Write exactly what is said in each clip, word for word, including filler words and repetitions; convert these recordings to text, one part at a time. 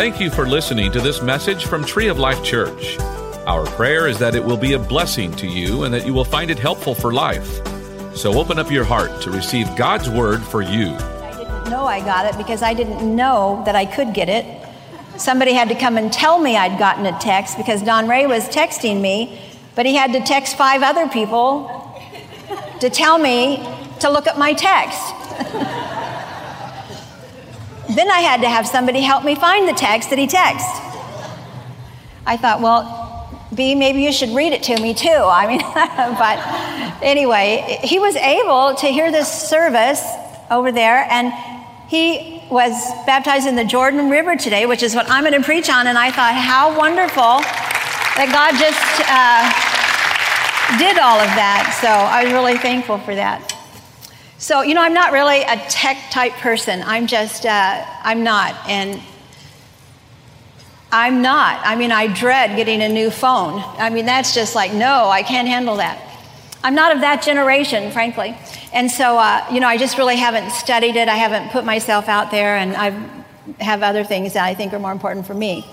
Thank you for listening to this message from Tree of Life Church. Our prayer is that it will be a blessing to you and that you will find it helpful for life. So open up your heart to receive God's word for you. I didn't know I got it because I didn't know that I could get it. Somebody had to come and tell me I'd gotten a text because Don Ray was texting me, but he had to text five other people to tell me to look at my text. Then I had to have somebody help me find the text that he texted. I thought, well, B, maybe you should read it to me too. I mean, but anyway, he was able to hear this service over there, and he was baptized in the Jordan River today, which is what I'm going to preach on. And I thought, how wonderful that God just... Uh, did all of that, so I was really thankful for that. So, you know, I'm not really a tech type person. I'm just, uh, I'm not, and I'm not. I mean, I dread getting a new phone. I mean, that's just like, no, I can't handle that. I'm not of that generation, frankly. And so, uh, you know, I just really haven't studied it. I haven't put myself out there, and I have other things that I think are more important for me.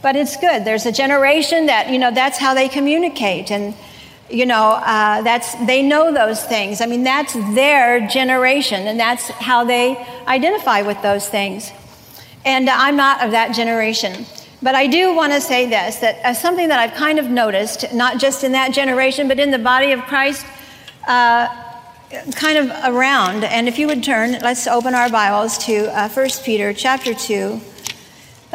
But it's good. There's a generation that, you know, that's how they communicate, and You know, uh, that's they know those things. I mean, that's their generation, and that's how they identify with those things. And uh, I'm not of that generation. But I do want to say this, that uh, something that I've kind of noticed, not just in that generation, but in the body of Christ, uh, kind of around. And if you would turn, let's open our Bibles to uh, First Peter chapter two.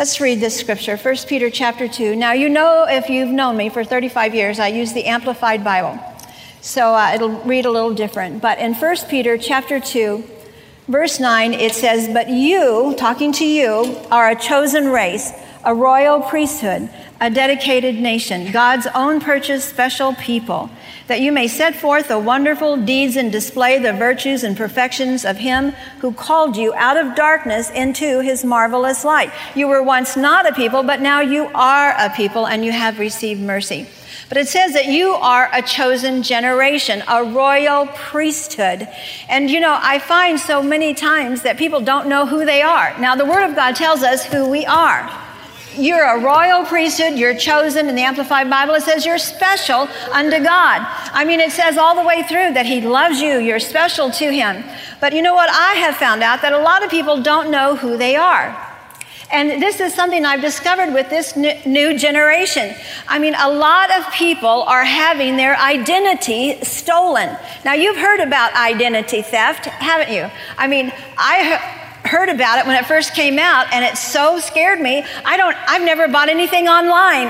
Let's read this scripture, First Peter chapter two. Now, you know, if you've known me for thirty-five years, I use the Amplified Bible. So uh, it'll read a little different. But in First Peter chapter two, verse nine, it says, "But you," talking to you, "are a chosen race, a royal priesthood, a dedicated nation, God's own purchased special people, that you may set forth the wonderful deeds and display the virtues and perfections of him who called you out of darkness into his marvelous light. You were once not a people, but now you are a people, and you have received mercy." But it says that you are a chosen generation, a royal priesthood. And, you know, I find so many times that people don't know who they are. Now, the Word of God tells us who we are. You're a royal priesthood, you're chosen. In the Amplified Bible, it says you're special unto God. I mean, it says all the way through that he loves you, you're special to him. But you know what? I have found out that a lot of people don't know who they are. And this is something I've discovered with this new generation. I mean, a lot of people are having their identity stolen. Now, you've heard about identity theft, haven't you? I mean, I... heard about it when it first came out, and it so scared me. I don't, I've never bought anything online.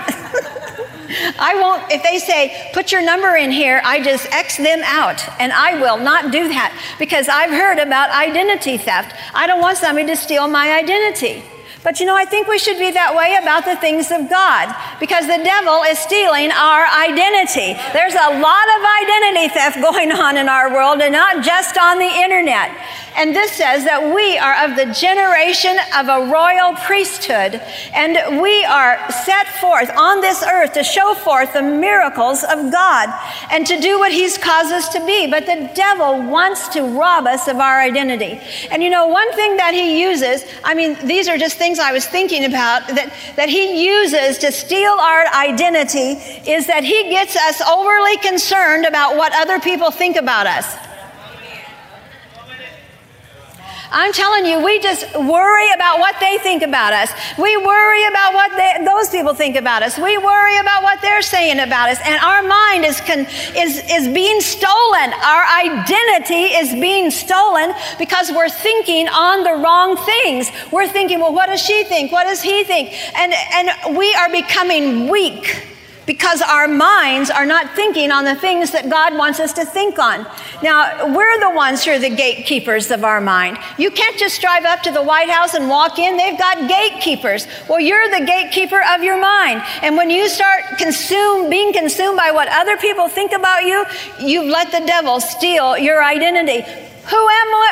I won't, if they say, put your number in here, I just X them out, and I will not do that because I've heard about identity theft. I don't want somebody to steal my identity. But you know, I think we should be that way about the things of God, because the devil is stealing our identity. There's a lot of identity theft going on in our world, and not just on the internet. And this says that we are of the generation of a royal priesthood, and we are set forth on this earth to show forth the miracles of God and to do what he's caused us to be. But the devil wants to rob us of our identity. And you know, one thing that he uses, I mean, these are just things I was thinking about, that, that he uses to steal our identity, is that he gets us overly concerned about what other people think about us. I'm telling you, we just worry about what they think about us. We worry about what they, those people think about us. We worry about what they're saying about us. And our mind is, con, is, is being stolen. Our identity is being stolen because we're thinking on the wrong things. We're thinking, well, what does she think? What does he think? And, and we are becoming weak, because our minds are not thinking on the things that God wants us to think on. Now, we're the ones who are the gatekeepers of our mind. You can't just drive up to the White House and walk in. They've got gatekeepers. Well, you're the gatekeeper of your mind. And when you start consumed, being consumed by what other people think about you, you've let the devil steal your identity. Who am I?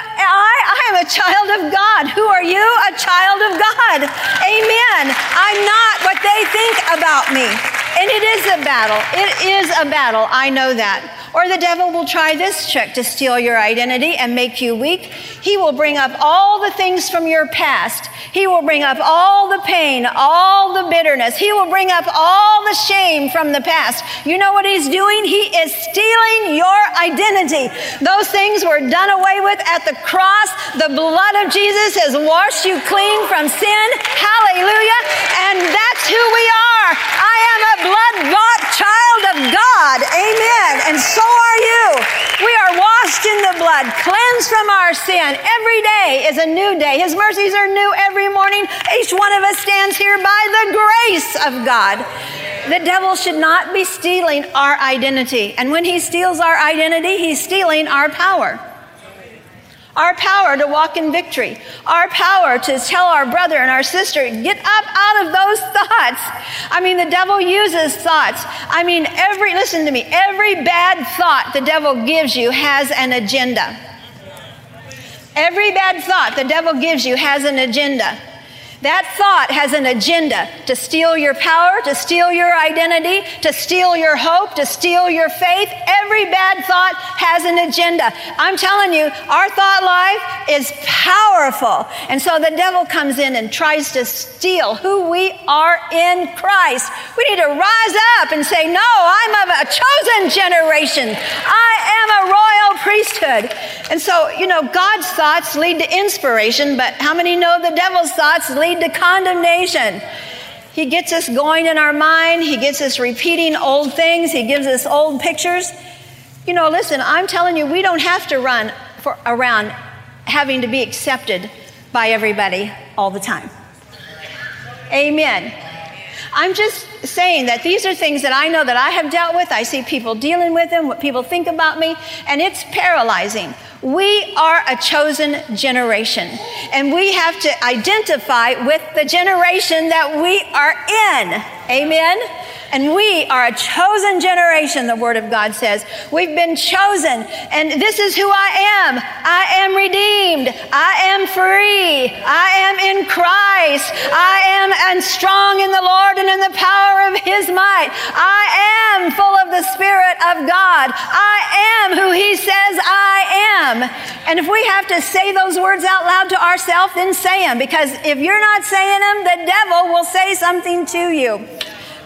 I am a child of God. Who are you? A child of God. Amen. I'm not what they think about me. And it is a battle. It is a battle. I know that. Or the devil will try this trick to steal your identity and make you weak. He will bring up all the things from your past. He will bring up all the pain, all the bitterness. He will bring up all the shame from the past. You know what he's doing? He is stealing your identity. Those things were done away with at the cross. The blood of Jesus has washed you clean from sin. Hallelujah. And that's who we are. I am a blood-bought child of God. Amen. And so are you. We are washed in the blood, cleansed from our sin. Every day is a new day. His mercies are new every morning. Each one of us stands here by the grace of God. The devil should not be stealing our identity. And when he steals our identity, he's stealing our power. Our power to walk in victory, our power to tell our brother and our sister, get up out of those thoughts. I mean, the devil uses thoughts. I mean, every, listen to me, every bad thought the devil gives you has an agenda. Every bad thought the devil gives you has an agenda. That thought has an agenda to steal your power, to steal your identity, to steal your hope, to steal your faith. Every bad thought has an agenda. I'm telling you, our thought life is powerful. And so the devil comes in and tries to steal who we are in Christ. We need to rise up and say, no, I'm of a chosen generation. I am a royal priesthood. And so, you know, God's thoughts lead to inspiration, but how many know the devil's thoughts lead to condemnation? He gets us going in our mind. He gets us repeating old things. He gives us old pictures. You know, listen, I'm telling you, we don't have to run for, around having to be accepted by everybody all the time. Amen. I'm just saying that these are things that I know that I have dealt with. I see people dealing with them, what people think about me, and it's paralyzing. We are a chosen generation, and we have to identify with the generation that we are in. Amen? And we are a chosen generation, the Word of God says. We've been chosen, and this is who I am. I am redeemed. I am free. I am in Christ. I am and strong in the Lord and in the power of His might. I am full of the Spirit of God. I am who He says I am. And if we have to say those words out loud to ourselves, then say them. Because if you're not saying them, the devil will say something to you.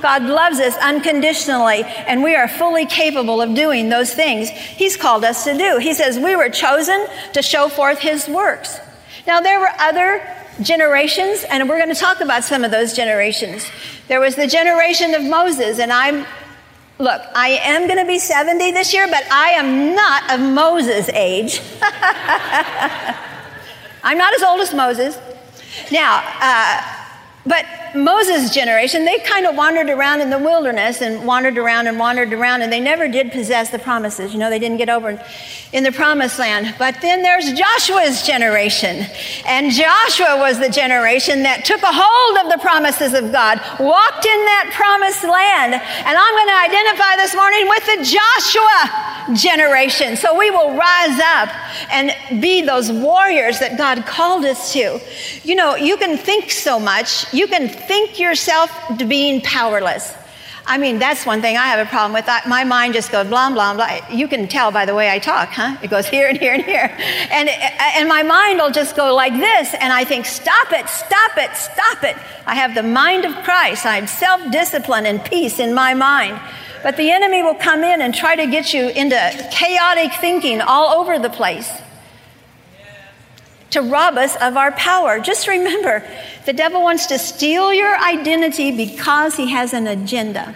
God loves us unconditionally, and we are fully capable of doing those things He's called us to do. He says we were chosen to show forth His works. Now, there were other generations, and we're going to talk about some of those generations. There was the generation of Moses, and I'm Look, I am going to be seventy this year, but I am not of Moses' age. I'm not as old as Moses. Now, uh, but Moses' generation, they kind of wandered around in the wilderness and wandered around and wandered around, and they never did possess the promises. You know, they didn't get over in the promised land. But then there's Joshua's generation. And Joshua was the generation that took a hold of the promises of God, walked in that promised land. And I'm going to identify this morning with the Joshua generation. So we will rise up and be those warriors that God called us to. You know, you can think so much. You can think yourself to being powerless. I mean, that's one thing I have a problem with. I, my mind just goes blah, blah, blah. You can tell by the way I talk, huh? It goes here and here and here. And, and my mind will just go like this, and I think, stop it, stop it, stop it. I have the mind of Christ. I have self-discipline and peace in my mind. But the enemy will come in and try to get you into chaotic thinking all over the place to rob us of our power. Just remember, the devil wants to steal your identity because he has an agenda.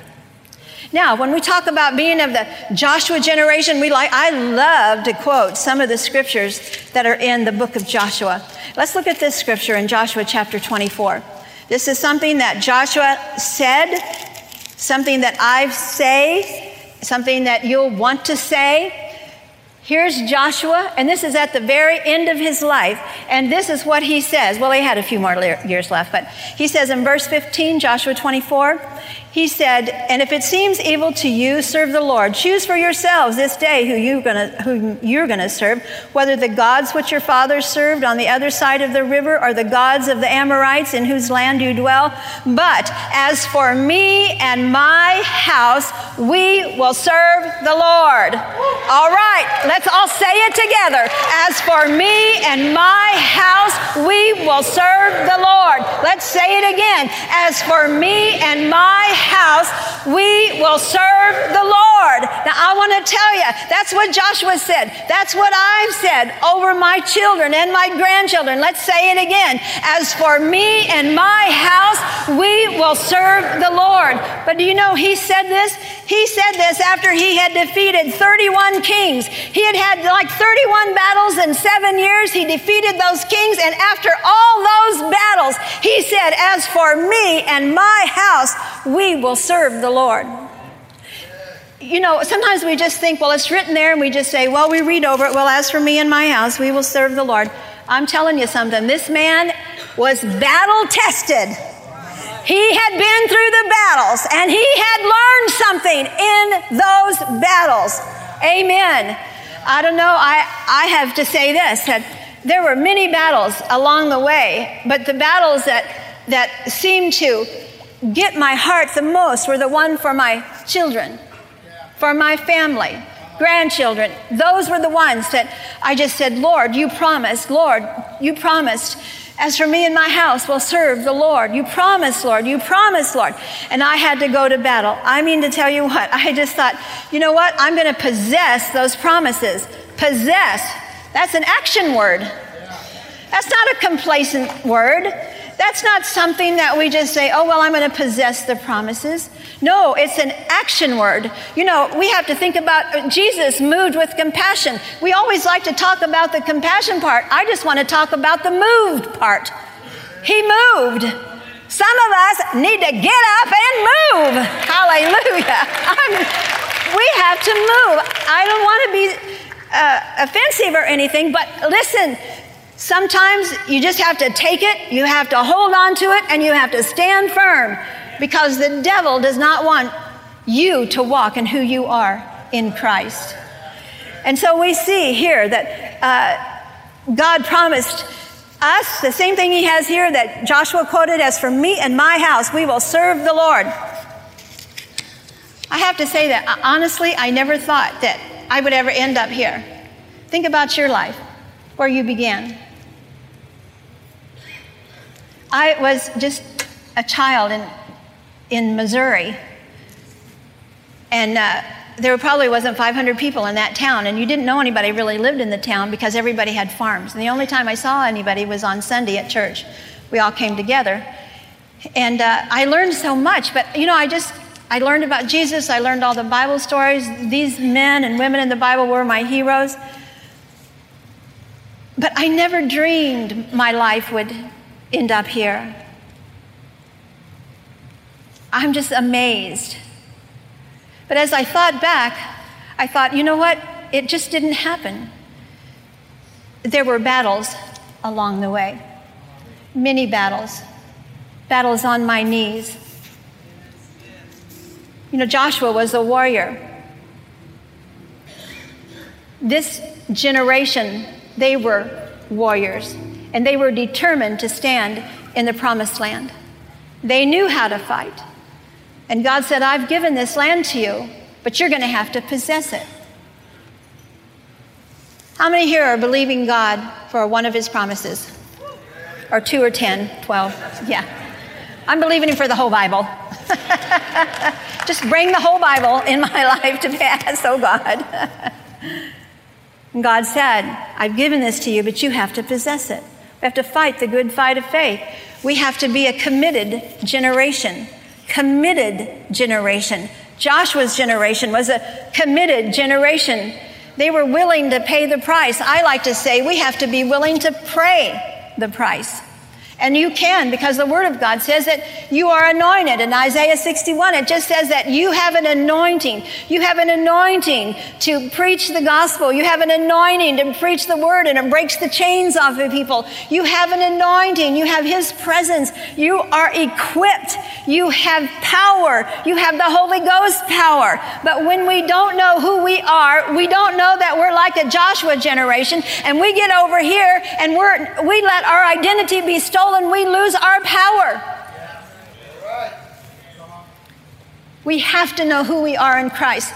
Now, when we talk about being of the Joshua generation, we like I love to quote some of the scriptures that are in the book of Joshua. Let's look at this scripture in Joshua chapter twenty-four. This is something that Joshua said, something that I say, something that you'll want to say. Here's Joshua, and this is at the very end of his life, and this is what he says. Well, he had a few more years left, but he says in verse fifteen, Joshua twenty-four, He said, and if it seems evil to you, serve the Lord. Choose for yourselves this day who you're gonna, who you're gonna serve, whether the gods which your fathers served on the other side of the river or the gods of the Amorites in whose land you dwell. But as for me and my house, we will serve the Lord. All right, let's all say it together. As for me and my house, we will serve the Lord. Let's say it again. As for me and my house, house, we will serve the Lord. Now, I want to tell you, that's what Joshua said. That's what I've said over my children and my grandchildren. Let's say it again. As for me and my house, we will serve the Lord. But do you know he said this? He said this after he had defeated thirty-one kings. He had had like thirty-one battles in seven years. He defeated those kings. And after all those battles, he said, as for me and my house, we will serve the Lord. You know, sometimes we just think, well, it's written there, and we just say, well, we read over it. Well, as for me and my house, we will serve the Lord. I'm telling you something. This man was battle tested. He had been through the battles, and he had learned something in those battles. Amen. I don't know. I, I have to say this, that there were many battles along the way, but the battles that, that seemed to get my heart the most were the one for my children, for my family, grandchildren. Those were the ones that I just said, Lord, you promised, Lord, you promised. As for me and my house, we'll serve the Lord. You promised, Lord, you promised, Lord. And I had to go to battle. I mean, to tell you what, I just thought, you know what? I'm going to possess those promises. Possess. That's an action word. That's not a complacent word. That's not something that we just say, oh, well, I'm going to possess the promises. No, it's an action word. You know, we have to think about Jesus moved with compassion. We always like to talk about the compassion part. I just want to talk about the moved part. He moved. Some of us need to get up and move. Hallelujah. I'm, we have to move. I don't want to be uh, offensive or anything, but listen. Sometimes you just have to take it, you have to hold on to it, and you have to stand firm because the devil does not want you to walk in who you are in Christ. And so we see here that uh, God promised us the same thing he has here that Joshua quoted, as for me and my house, we will serve the Lord. I have to say that, honestly, I never thought that I would ever end up here. Think about your life, where you began. I was just a child in in Missouri, and uh, there probably wasn't five hundred people in that town, and you didn't know anybody really lived in the town because everybody had farms. And the only time I saw anybody was on Sunday at church. We all came together, and uh, I learned so much. But you know, I just I learned about Jesus. I learned all the Bible stories. These men and women in the Bible were my heroes. But I never dreamed my life would end up here. I'm just amazed. But as I thought back, I thought, you know what? It just didn't happen. There were battles along the way, many battles, battles on my knees. You know, Joshua was a warrior. This generation, they were warriors, and they were determined to stand in the promised land. They knew how to fight. And God said, I've given this land to you, but you're going to have to possess it. How many here are believing God for one of his promises? Or two or ten, twelve, yeah. I'm believing him for the whole Bible. Just bring the whole Bible in my life to pass, oh God. And God said, I've given this to you, but you have to possess it. We have to fight the good fight of faith. We have to be a committed generation, committed generation. Joshua's generation was a committed generation. They were willing to pay the price. I like to say we have to be willing to pray the price. And you can, because the Word of God says that you are anointed. In Isaiah sixty-one, it just says that you have an anointing. You have an anointing to preach the gospel. You have an anointing to preach the Word, and it breaks the chains off of people. You have an anointing. You have His presence. You are equipped. You have power. You have the Holy Ghost power. But when we don't know who we are, we don't know that we're like the Joshua generation, and we get over here and we're, we let our identity be stolen. We lose our power. We have to know who we are in Christ.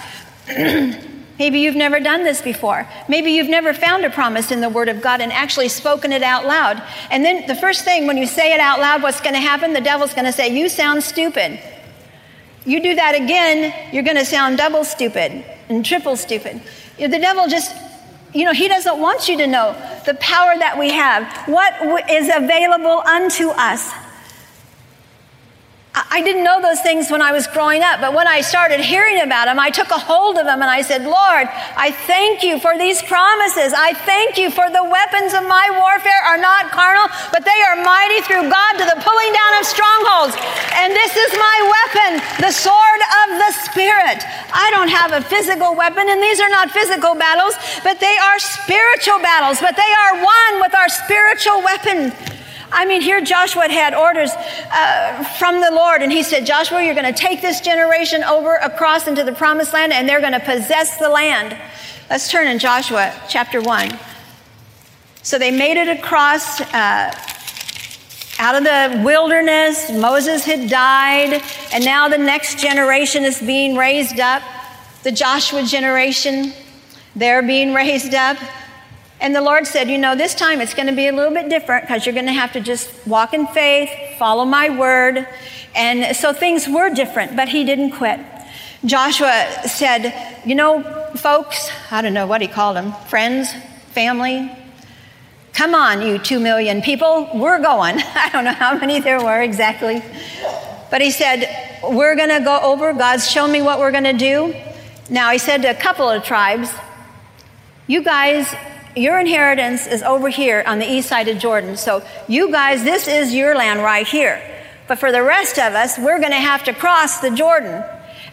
Maybe you've never done this before. Maybe you've never found a promise in the Word of God and actually spoken it out loud. And then the first thing, when you say it out loud, what's going to happen? The devil's going to say, you sound stupid. You do that again, you're going to sound double stupid and triple stupid. The devil just, you know, he doesn't want you to know the power that we have, what is available unto us. I didn't know those things when I was growing up, but when I started hearing about them, I took a hold of them and I said, Lord, I thank you for these promises. I thank you for the weapons of my warfare are not carnal, but they are mighty through God to the pulling down of strongholds. And this is my weapon, the sword of the Spirit. I don't have a physical weapon, and these are not physical battles, but they are spiritual battles, but they are one with our spiritual weapon. I mean, here Joshua had orders uh, from the Lord, and he said, Joshua, you're going to take this generation over across into the promised land, and they're going to possess the land. Let's turn in Joshua chapter one. So they made it across uh, out of the wilderness. Moses had died, and now the next generation is being raised up. The Joshua generation, they're being raised up. And the Lord said, you know, this time it's going to be a little bit different because you're going to have to just walk in faith, follow my word. And so things were different, but he didn't quit. Joshua said, you know, folks, I don't know what he called them, friends, family, come on, you two million people, we're going. I don't know how many there were exactly. But he said, we're going to go over. God's shown me what we're going to do. Now, he said to a couple of tribes, you guys, your inheritance is over here on the east side of Jordan. So you guys, this is your land right here. But for the rest of us, we're going to have to cross the Jordan.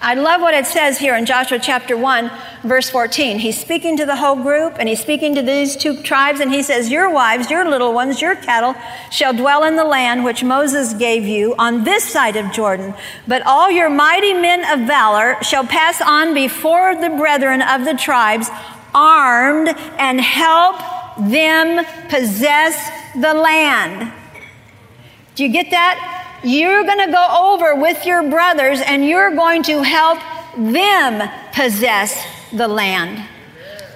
I love what it says here in Joshua chapter one, verse fourteen. He's speaking to the whole group, and he's speaking to these two tribes, and he says, your wives, your little ones, your cattle shall dwell in the land which Moses gave you on this side of Jordan. But all your mighty men of valor shall pass on before the brethren of the tribes, armed, and help them possess the land. Do you get that? You're going to go over with your brothers, and you're going to help them possess the land.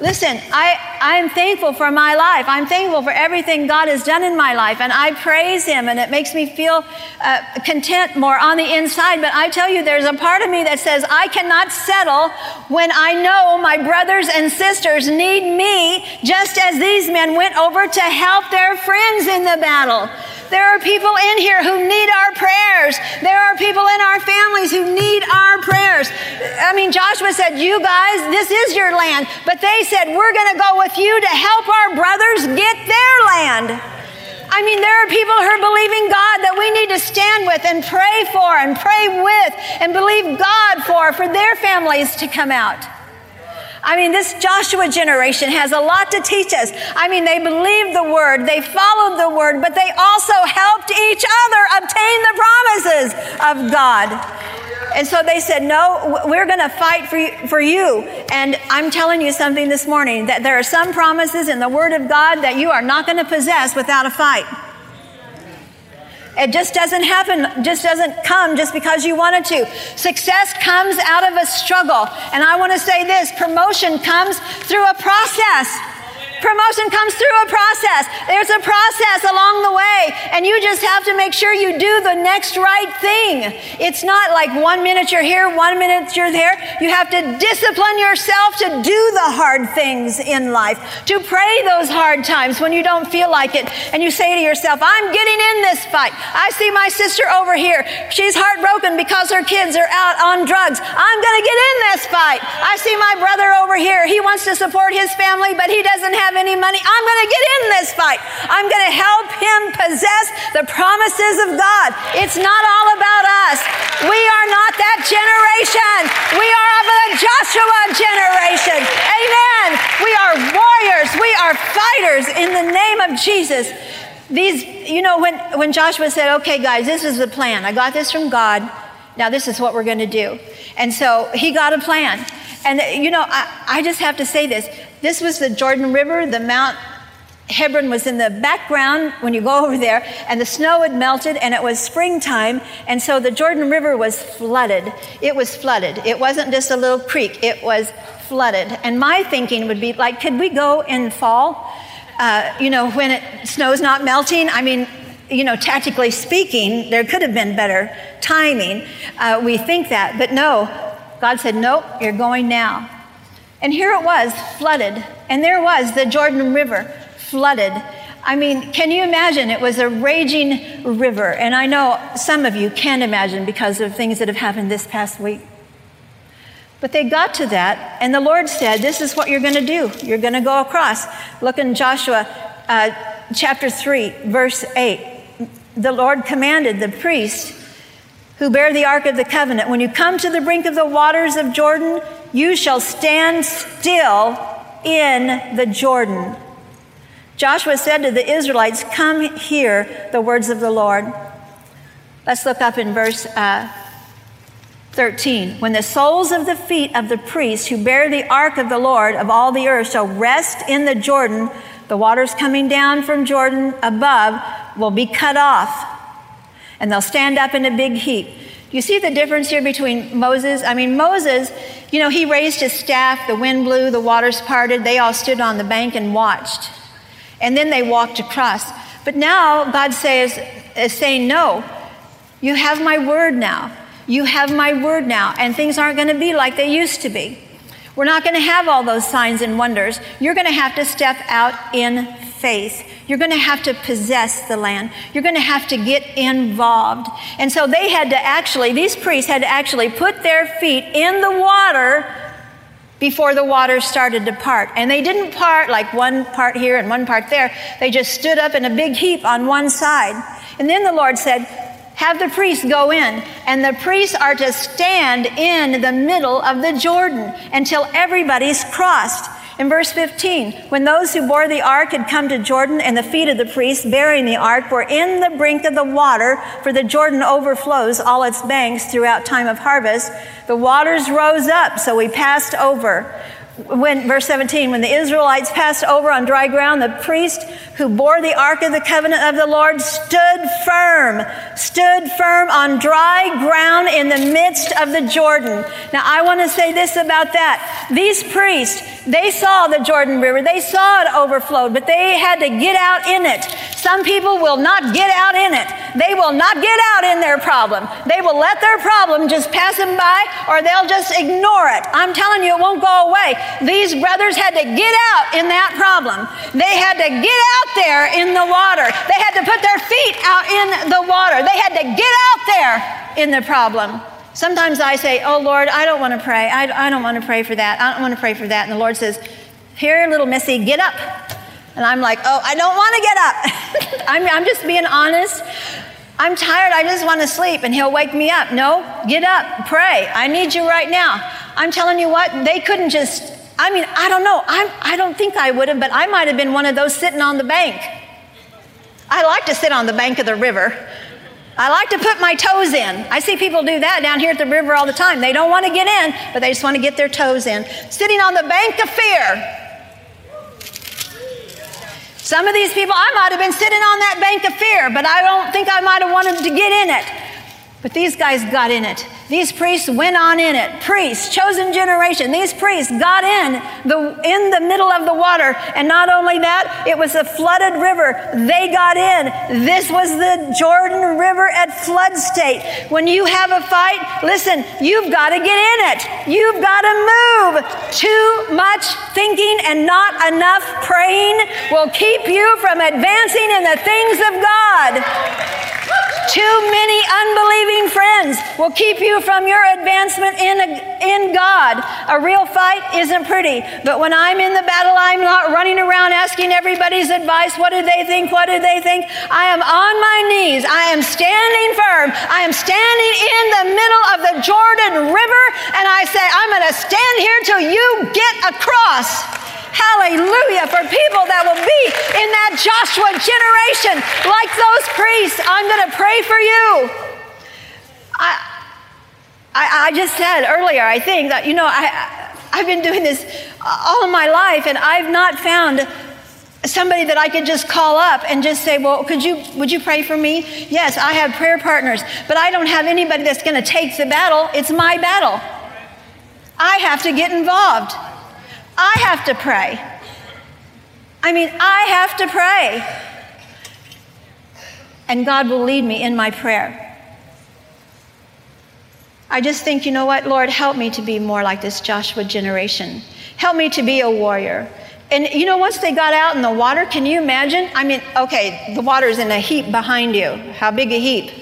Listen, I, I'm thankful for my life. I'm thankful for everything God has done in my life, and I praise him, and it makes me feel uh, content more on the inside. But I tell you, there's a part of me that says I cannot settle when I know my brothers and sisters need me, just as these men went over to help their friends in the battle. There are people in here who need our prayers. There are people in our families who need our prayers. I mean, Joshua said, you guys, this is your land. But they said, we're going to go with you to help our brothers get their land. I mean, there are people who are believing God that we need to stand with and pray for and pray with and believe God for, for their families to come out. I mean, this Joshua generation has a lot to teach us. I mean, they believed the word, they followed the word, but they also helped each other obtain the promises of God. And so they said, no, we're going to fight for you, for you. And I'm telling you something this morning, that there are some promises in the word of God that you are not going to possess without a fight. It just doesn't happen, just doesn't come just because you want it to. Success comes out of a struggle. And I want to say this, promotion comes through a process. Promotion comes through a process. There's a process along the way, and you just have to make sure you do the next right thing. It's not like one minute you're here, one minute you're there. You have to discipline yourself to do the hard things in life, to pray those hard times when you don't feel like it, and you say to yourself, I'm getting in this fight. I see my sister over here. She's heartbroken because her kids are out on drugs. I'm going to get in this fight. I see my brother over here. He wants to support his family, but he doesn't have any money. I'm going to get in this fight. I'm going to help him possess the promises of God. It's not all about us. We are not that generation. We are of the Joshua generation. Amen. We are warriors. We are fighters in the name of Jesus. These, you know, when, when Joshua said, okay, guys, this is the plan. I got this from God. Now this is what we're going to do. And so he got a plan. And, you know, I, I just have to say this. This was the Jordan River. The Mount Hebron was in the background when you go over there. And the snow had melted, and it was springtime. And so the Jordan River was flooded. It was flooded. It wasn't just a little creek. It was flooded. And my thinking would be, like, could we go in fall? Uh, you know, when it, snow's not melting, I mean, you know, tactically speaking, there could have been better timing. Uh, we think that, but no. God said, nope, you're going now. And here it was, flooded. And there was the Jordan River, flooded. I mean, can you imagine? It was a raging river. And I know some of you can imagine because of things that have happened this past week. But they got to that, and the Lord said, this is what you're going to do. You're going to go across. Look in Joshua uh, chapter three, verse eight. The Lord commanded the priests who bear the Ark of the Covenant, when you come to the brink of the waters of Jordan, you shall stand still in the Jordan. Joshua said to the Israelites, come hear the words of the Lord. Let's look up in verse uh, thirteen. When the soles of the feet of the priests who bear the ark of the Lord of all the earth shall rest in the Jordan, the waters coming down from Jordan above will be cut off, and they'll stand up in a big heap. You see the difference here between Moses? I mean, Moses, you know, he raised his staff, the wind blew, the waters parted, they all stood on the bank and watched. And then they walked across. But now God says, is saying, no, you have my word now. You have my word now, and things aren't going to be like they used to be. We're not going to have all those signs and wonders. You're going to have to step out in faith. You're going to have to possess the land. You're going to have to get involved. And so they had to actually, these priests had to actually put their feet in the water before the water started to part. And they didn't part like one part here and one part there. They just stood up in a big heap on one side. And then the Lord said, have the priests go in. And the priests are to stand in the middle of the Jordan until everybody's crossed. In verse fifteen, when those who bore the ark had come to Jordan and the feet of the priests bearing the ark were in the brink of the water, for the Jordan overflows all its banks throughout time of harvest, the waters rose up, so we passed over. When, verse seventeen, when the Israelites passed over on dry ground, the priest who bore the ark of the covenant of the Lord stood firm, stood firm on dry ground in the midst of the Jordan. Now, I want to say this about that. These priests, they saw the Jordan River. They saw it overflowed, but they had to get out in it. Some people will not get out in it. They will not get out in their problem. They will let their problem just pass them by, or they'll just ignore it. I'm telling you, it won't go away. These brothers had to get out in that problem. They had to get out there in the water. They had to put their feet out in the water. They had to get out there in the problem. Sometimes I say, oh, Lord, I don't want to pray. I, I don't want to pray for that. I don't want to pray for that. And the Lord says, here, little missy, get up. And I'm like, oh, I don't want to get up. I'm, I'm just being honest. I'm tired. I just want to sleep. And he'll wake me up. No, get up. Pray. I need you right now. I'm telling you what, they couldn't just, I mean, I don't know. I'm, I don't think I would have, but I might have been one of those sitting on the bank. I like to sit on the bank of the river. I like to put my toes in. I see people do that down here at the river all the time. They don't want to get in, but they just want to get their toes in. Sitting on the bank of fear. Some of these people, I might have been sitting on that bank of fear, but I don't think I might have wanted to get in it. But these guys got in it. These priests went on in it. Priests, chosen generation. These priests got in the in the middle of the water. And not only that, it was a flooded river. They got in. This was the Jordan River at flood state. When you have a fight, listen, you've got to get in it. You've got to move. Too much thinking and not enough praying will keep you from advancing in the things of God. Too many unbelieving friends will keep you from your advancement in a, in God. A real fight isn't pretty, but when I'm in the battle, I'm not running around asking everybody's advice. What do they think? What do they think? I am on my knees. I am standing firm. I am standing in the middle of the Jordan River, and I say, I'm going to stand here till you get across. Hallelujah. For people that will be in that Joshua generation, like those priests, I'm going to pray for you. I, I I just said earlier, I think, that, you know, I, I've been doing this all of my life, and I've not found somebody that I could just call up and just say, well, could you, would you pray for me? Yes, I have prayer partners, but I don't have anybody that's going to take the battle. It's my battle. I have to get involved. I have to pray. I mean, I have to pray. And God will lead me in my prayer. I just think, you know what, Lord, help me to be more like this Joshua generation. Help me to be a warrior. And you know, once they got out in the water, can you imagine? I mean, okay, the water's in a heap behind you. How big a heap?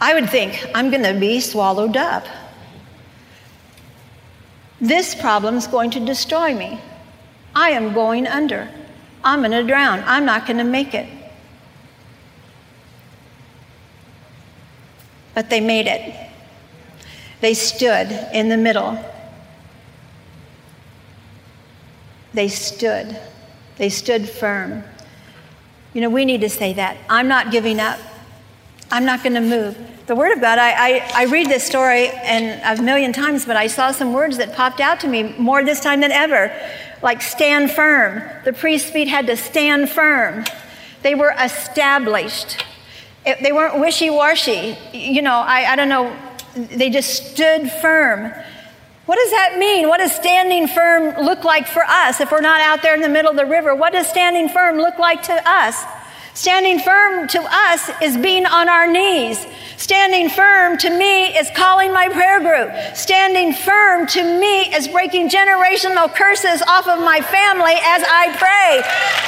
I would think, I'm going to be swallowed up. This problem's going to destroy me. I am going under. I'm going to drown. I'm not going to make it. But they made it. They stood in the middle. They stood. They stood firm. You know, we need to say that. I'm not giving up. I'm not going to move. The Word of God, I, I, I read this story and a million times, but I saw some words that popped out to me more this time than ever, like stand firm. The priest's feet had to stand firm. They were established. It, they weren't wishy-washy. You know, I, I don't know. They just stood firm. What does that mean? What does standing firm look like for us if we're not out there in the middle of the river? What does standing firm look like to us? Standing firm to us is being on our knees. Standing firm to me is calling my prayer group. Standing firm to me is breaking generational curses off of my family as I pray.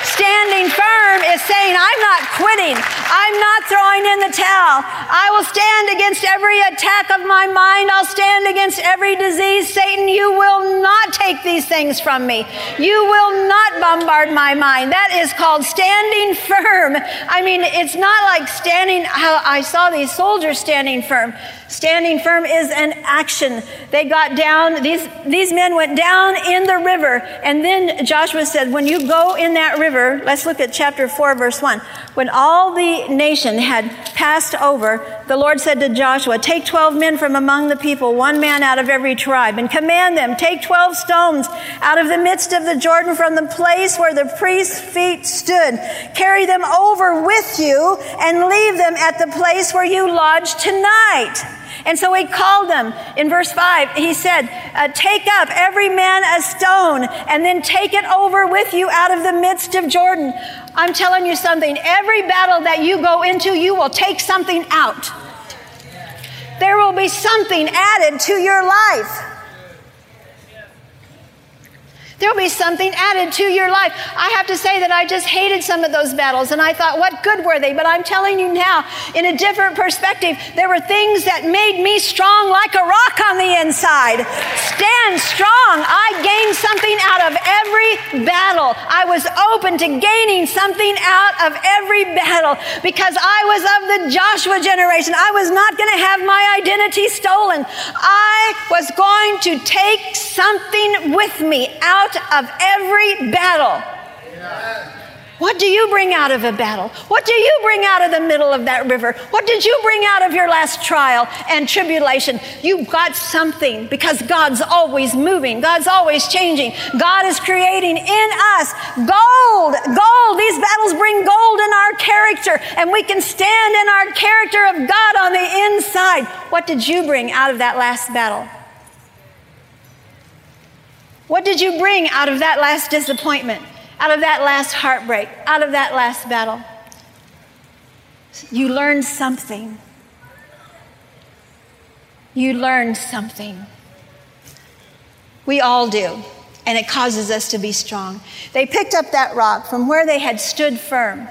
Standing firm is saying, I'm not quitting. I'm not throwing in the towel. I will stand against every attack of my mind. I'll stand against every disease. Satan, you will not take these things from me. You will not bombard my mind. That is called standing firm. I mean, it's not like standing, how I saw these soldiers standing firm. Standing firm is an action. They got down, these, these men went down in the river. And then Joshua said, when you go in that river, let's look at chapter four, verse one. When all the nation had passed over, the Lord said to Joshua, take twelve men from among the people, one man out of every tribe, and command them, take twelve stones out of the midst of the Jordan from the place where the priest's feet stood. Carry them over with you and leave them at the place where you lodge tonight. And so he called them. In verse five, he said, uh, take up every man a stone and then take it over with you out of the midst of Jordan. I'm telling you something. Every battle that you go into, you will take something out. There will be something added to your life. There'll be something added to your life. I have to say that I just hated some of those battles, and I thought, what good were they? But I'm telling you now, in a different perspective, there were things that made me strong like a rock on the inside. Stand strong. I gained something out of every battle. I was open to gaining something out of every battle because I was of the Joshua generation. I was not going to have my identity stolen. I was going to take something with me out of every battle. Yeah. What do you bring out of a battle? What do you bring out of the middle of that river? What did you bring out of your last trial and tribulation? You got something because God's always moving. God's always changing. God is creating in us gold, gold. These battles bring gold in our character, and we can stand in our character of God on the inside. What did you bring out of that last battle? What did you bring out of that last disappointment, out of that last heartbreak, out of that last battle? You learned something. You learned something. We all do, and it causes us to be strong. They picked up that rock from where they had stood firm.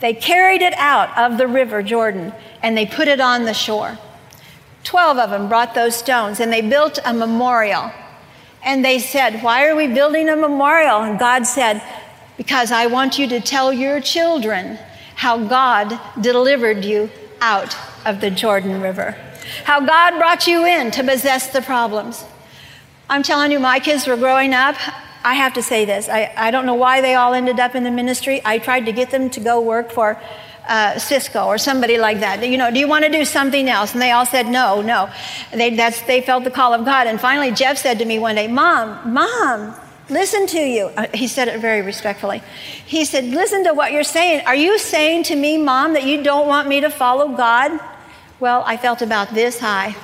They carried it out of the river Jordan, and they put it on the shore. Twelve of them brought those stones, and they built a memorial. And they said, why are we building a memorial? And God said, because I want you to tell your children how God delivered you out of the Jordan River, how God brought you in to possess the problems. I'm telling you, my kids were growing up. I have to say this. I, I don't know why they all ended up in the ministry. I tried to get them to go work for uh, Cisco or somebody like that. You know, do you want to do something else? And they all said, no, no. They, that's, they felt the call of God. And finally, Jeff said to me one day, Mom, Mom, listen to you. He said it very respectfully. He said, listen to what you're saying. Are you saying to me, Mom, that you don't want me to follow God? Well, I felt about this high.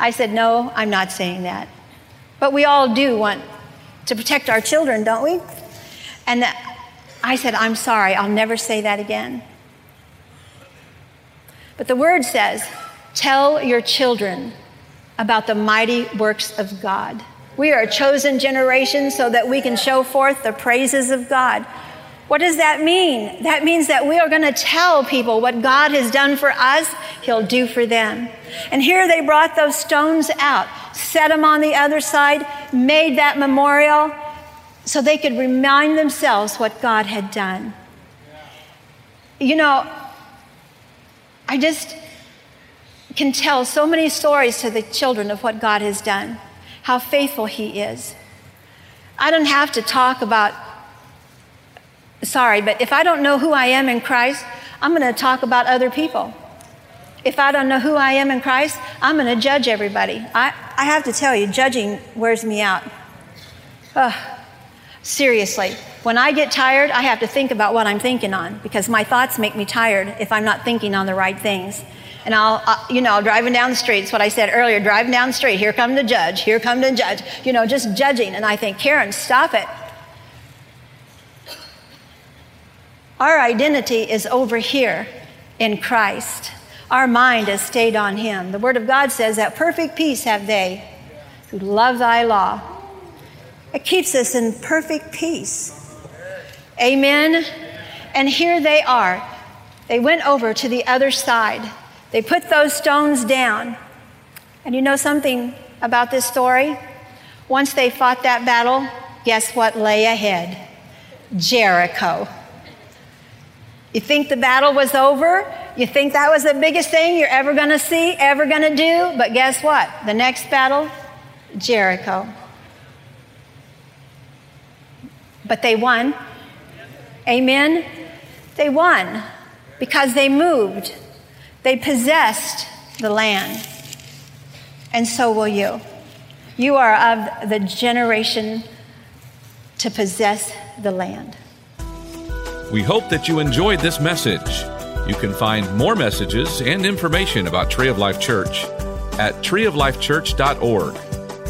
I said, no, I'm not saying that. But we all do want to protect our children, don't we? And that, I said, I'm sorry, I'll never say that again. But the word says, tell your children about the mighty works of God. We are a chosen generation so that we can show forth the praises of God. What does that mean? That means that we are going to tell people what God has done for us, he'll do for them. And here they brought those stones out, set them on the other side, made that memorial so they could remind themselves what God had done. You know, I just can tell so many stories to the children of what God has done, how faithful he is. I don't have to talk about Sorry, but if I don't know who I am in Christ, I'm going to talk about other people. If I don't know who I am in Christ, I'm going to judge everybody. I, I have to tell you, judging wears me out. Ugh. Seriously, when I get tired, I have to think about what I'm thinking on because my thoughts make me tired if I'm not thinking on the right things. And I'll, uh, you know, driving down the street, it's what I said earlier, driving down the street, here come the judge, here come the judge, you know, just judging. And I think, Karen, stop it. Our identity is over here in Christ. Our mind has stayed on him. The word of God says that perfect peace have they who love thy law. It keeps us in perfect peace. Amen. And here they are. They went over to the other side. They put those stones down. And you know something about this story? Once they fought that battle, guess what lay ahead? Jericho. You think the battle was over? You think that was the biggest thing you're ever going to see, ever going to do? But guess what? The next battle, Jericho. But they won. Amen? They won because they moved. They possessed the land. And so will you. You are of the generation to possess the land. We hope that you enjoyed this message. You can find more messages and information about Tree of Life Church at tree of life church dot org.